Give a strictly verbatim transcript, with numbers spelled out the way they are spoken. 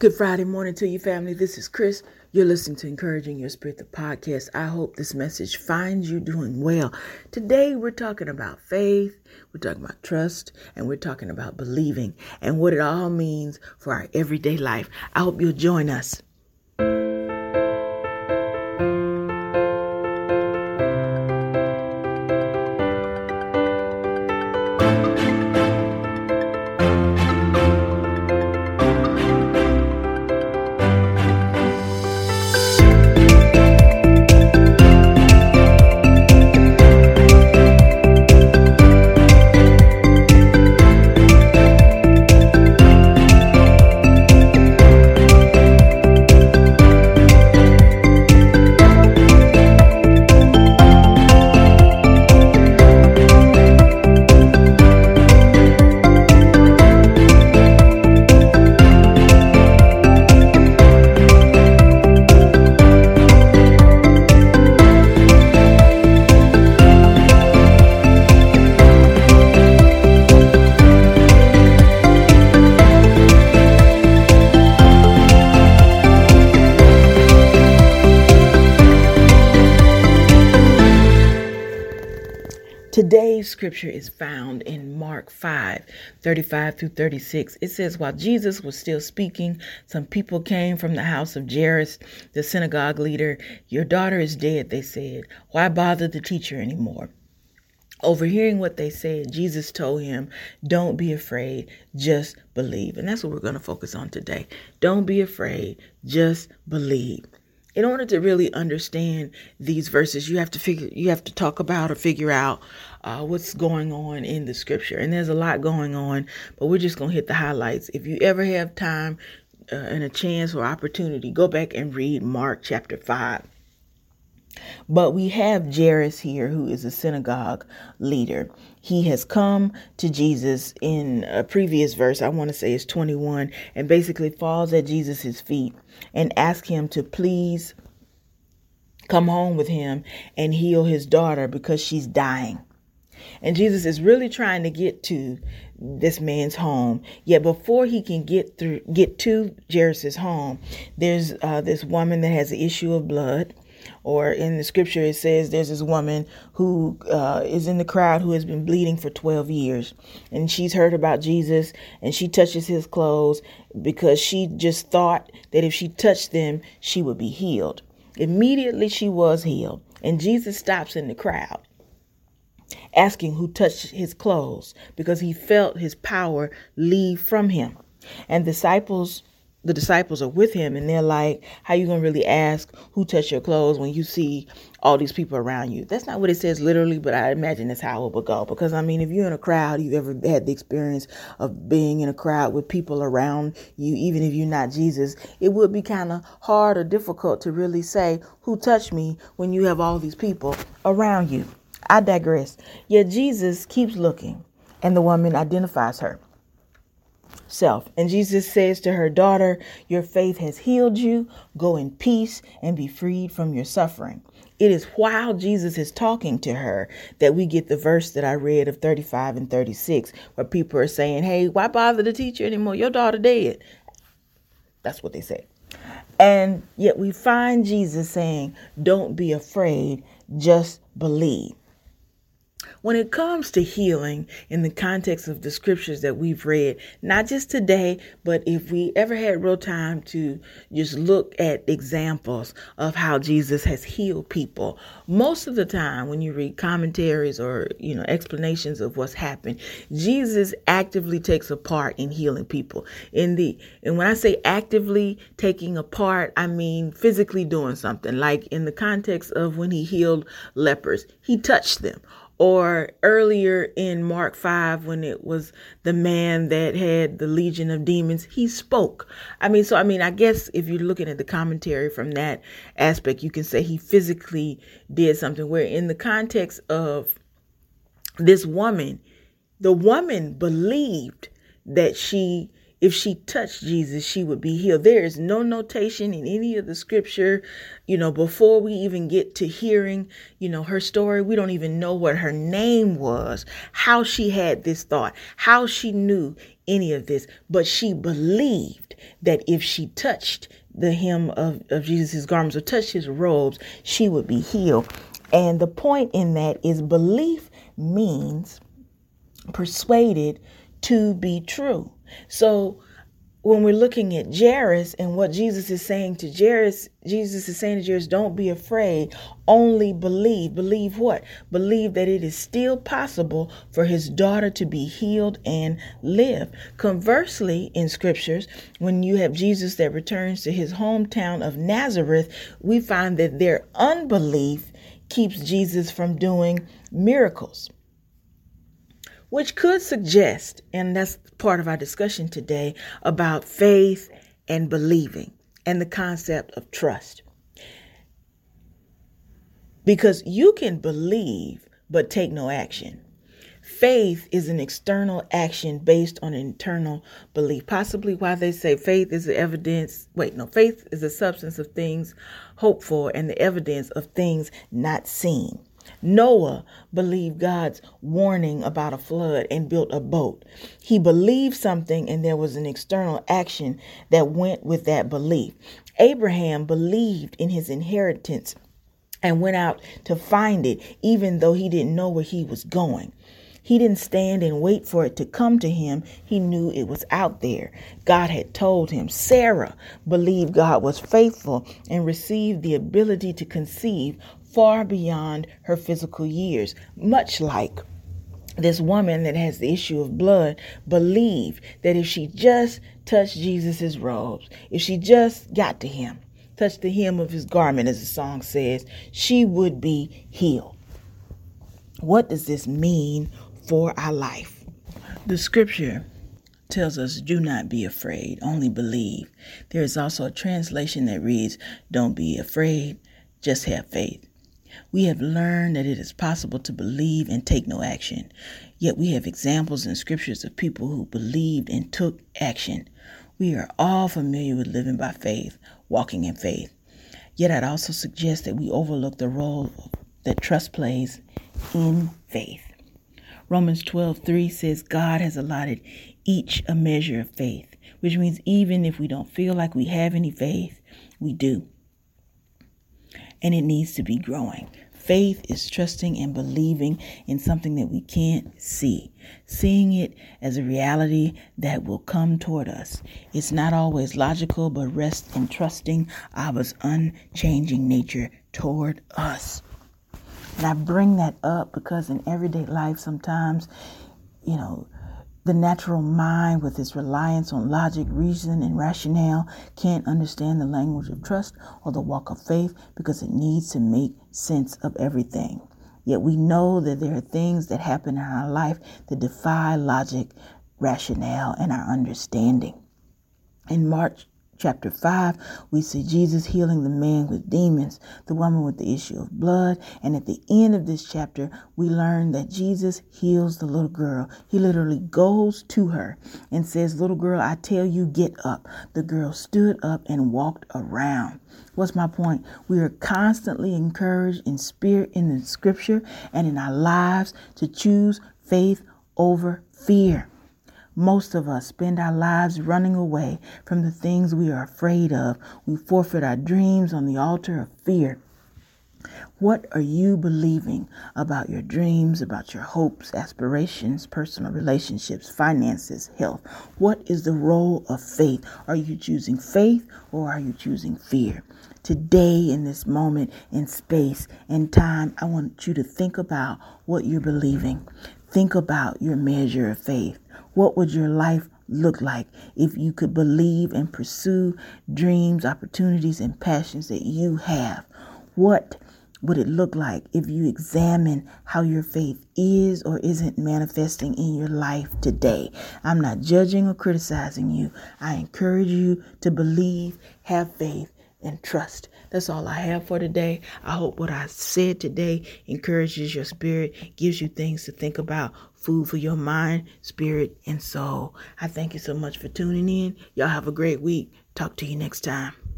Good Friday morning to you, family. This is Chris. You're listening to Encouraging Your Spirit, the podcast. I hope this message finds you doing well. Today, we're talking about faith, we're talking about trust, and we're talking about believing and what it all means for our everyday life. I hope you'll join us. Today's scripture is found in Mark five, thirty-five through thirty-six. It says, while Jesus was still speaking, some people came from the house of Jairus, the synagogue leader. Your daughter is dead, they said. Why bother the teacher anymore? Overhearing what they said, Jesus told him, don't be afraid, just believe. And that's what we're going to focus on today. Don't be afraid, just believe. In order to really understand these verses, you have to figure, you have to talk about or figure out uh, what's going on in the scripture. And there's a lot going on, but we're just going to hit the highlights. If you ever have time uh, and a chance or opportunity, go back and read Mark chapter five. But we have Jairus here, who is a synagogue leader. He has come to Jesus in a previous verse, I want to say it's twenty-one, and basically falls at Jesus' feet and asks him to please come home with him and heal his daughter because she's dying. And Jesus is really trying to get to this man's home. Yet before he can get through, get to Jairus' home, there's uh, this woman that has an issue of blood. Or in the scripture, it says there's this woman who uh, is in the crowd who has been bleeding for twelve years. And she's heard about Jesus and she touches his clothes because she just thought that if she touched them, she would be healed. Immediately she was healed. And Jesus stops in the crowd asking who touched his clothes because he felt his power leave from him. And disciples The disciples are with him and they're like, how you going to really ask who touched your clothes when you see all these people around you? That's not what it says literally, but I imagine that's how it would go. Because, I mean, if you're in a crowd, you ever had the experience of being in a crowd with people around you, even if you're not Jesus, it would be kind of hard or difficult to really say who touched me when you have all these people around you. I digress. Yet Jesus keeps looking and the woman identifies her. Self. And Jesus says to her, daughter, your faith has healed you. Go in peace and be freed from your suffering. It is while Jesus is talking to her that we get the verse that I read of thirty-five and thirty-six, where people are saying, hey, why bother the teacher anymore? Your daughter dead. That's what they say. And yet we find Jesus saying, don't be afraid, just believe. When it comes to healing in the context of the scriptures that we've read, not just today, but if we ever had real time to just look at examples of how Jesus has healed people, most of the time when you read commentaries or, you know, explanations of what's happened, Jesus actively takes a part in healing people. In the and when I say actively taking a part, I mean physically doing something. Like in the context of when he healed lepers, he touched them. Or earlier in Mark five, when it was the man that had the legion of demons, he spoke. I mean, so I mean, I guess if you're looking at the commentary from that aspect, you can say he physically did something, where in the context of this woman, the woman believed that she if she touched Jesus, she would be healed. There is no notation in any of the scripture, you know, before we even get to hearing, you know, her story. We don't even know what her name was, how she had this thought, how she knew any of this, but she believed. believed that if she touched the hem of, of Jesus' garments or touched his robes, she would be healed. And the point in that is belief means persuaded to be true. So when we're looking at Jairus and what Jesus is saying to Jairus, Jesus is saying to Jairus, don't be afraid, only believe. Believe what? Believe that it is still possible for his daughter to be healed and live. Conversely, in scriptures, when you have Jesus that returns to his hometown of Nazareth, we find that their unbelief keeps Jesus from doing miracles, which could suggest, and that's part of our discussion today, about faith and believing and the concept of trust. Because you can believe but take no action. Faith is an external action based on internal belief. Possibly why they say faith is the evidence. Wait, no, faith is the substance of things hoped for and the evidence of things not seen. Noah believed God's warning about a flood and built a boat. He believed something, and there was an external action that went with that belief. Abraham believed in his inheritance and went out to find it, even though he didn't know where he was going. He didn't stand and wait for it to come to him. He knew it was out there. God had told him. Sarah believed God was faithful and received the ability to conceive far beyond her physical years, much like this woman that has the issue of blood believed that if she just touched Jesus's robes, if she just got to him, touched the hem of his garment, as the song says, she would be healed. What does this mean for our life? The scripture tells us, do not be afraid, only believe. There is also a translation that reads, don't be afraid, just have faith. We have learned that it is possible to believe and take no action. Yet we have examples in scriptures of people who believed and took action. We are all familiar with living by faith, walking in faith. Yet I'd also suggest that we overlook the role that trust plays in faith. Romans twelve three says God has allotted each a measure of faith, which means even if we don't feel like we have any faith, we do. And it needs to be growing. Faith is trusting and believing in something that we can't see, seeing it as a reality that will come toward us. It's not always logical, but rest in trusting Abba's unchanging nature toward us. And I bring that up because in everyday life, sometimes, you know, the natural mind, with its reliance on logic, reason, and rationale, can't understand the language of trust or the walk of faith because it needs to make sense of everything. Yet we know that there are things that happen in our life that defy logic, rationale, and our understanding. In Mark chapter five, we see Jesus healing the man with demons, the woman with the issue of blood. And at the end of this chapter, we learn that Jesus heals the little girl. He literally goes to her and says, little girl, I tell you, get up. The girl stood up and walked around. What's my point? We are constantly encouraged in spirit, in the scripture, and in our lives to choose faith over fear. Most of us spend our lives running away from the things we are afraid of. We forfeit our dreams on the altar of fear. What are you believing about your dreams, about your hopes, aspirations, personal relationships, finances, health? What is the role of faith? Are you choosing faith or are you choosing fear? Today, in this moment, in space and time, I want you to think about what you're believing. Think about your measure of faith. What would your life look like if you could believe and pursue dreams, opportunities, and passions that you have? What would it look like if you examine how your faith is or isn't manifesting in your life today? I'm not judging or criticizing you. I encourage you to believe, have faith, and trust. That's all I have for today. I hope what I said today encourages your spirit, gives you things to think about, food for your mind, spirit, and soul. I thank you so much for tuning in. Y'all have a great week. Talk to you next time.